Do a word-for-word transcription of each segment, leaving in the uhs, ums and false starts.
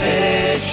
H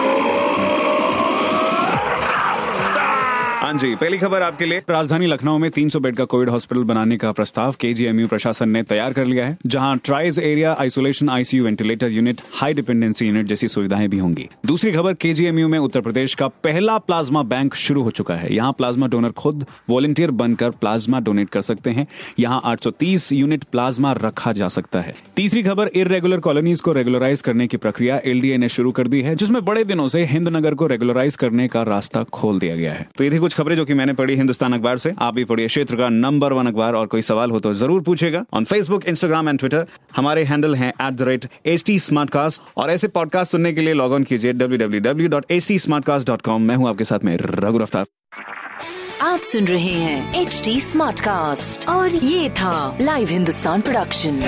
हाँ जी, पहली खबर आपके लिए। राजधानी लखनऊ में तीन सौ बेड का कोविड हॉस्पिटल बनाने का प्रस्ताव केजीएमयू प्रशासन ने तैयार कर लिया है, जहां triage area isolation, ICU, ventilator unit, high dependency unit जैसी सुविधाएं भी होंगी। दूसरी खबर, केजीएमयू में उत्तर प्रदेश का पहला प्लाज्मा बैंक शुरू हो चुका है। यहाँ प्लाज्मा डोनर खुद वॉलंटियर बनकर प्लाज्मा डोनेट कर सकते हैं। यहाँ आठ सौ तीस यूनिट प्लाज्मा रखा जा सकता है। तीसरी खबर, इरेगुलर कॉलोनीज को रेगुलराइज करने की प्रक्रिया एलडीए ने शुरू कर दी है, जिसमें बड़े दिनों से हिंदनगर को रेगुलराइज करने का रास्ता खोल दिया गया है। तो यदि कुछ खबरें जो कि मैंने पढ़ी हिंदुस्तान अखबार से, आप भी पढ़िए, क्षेत्र का नंबर वन अखबार। और कोई सवाल हो तो जरूर पूछेगा। On Facebook, Instagram and Twitter हमारे हैंडल हैं at the rate H T Smartcast. और ऐसे पॉडकास्ट सुनने के लिए लॉग ऑन कीजिए W W W dot H T Smartcast dot com. मैं हूं आपके साथ में रघु रफ्तार। आप सुन रहे हैं एच टी स्मार्टकास्ट और ये था लाइव हिंदुस्तान प्रोडक्शन।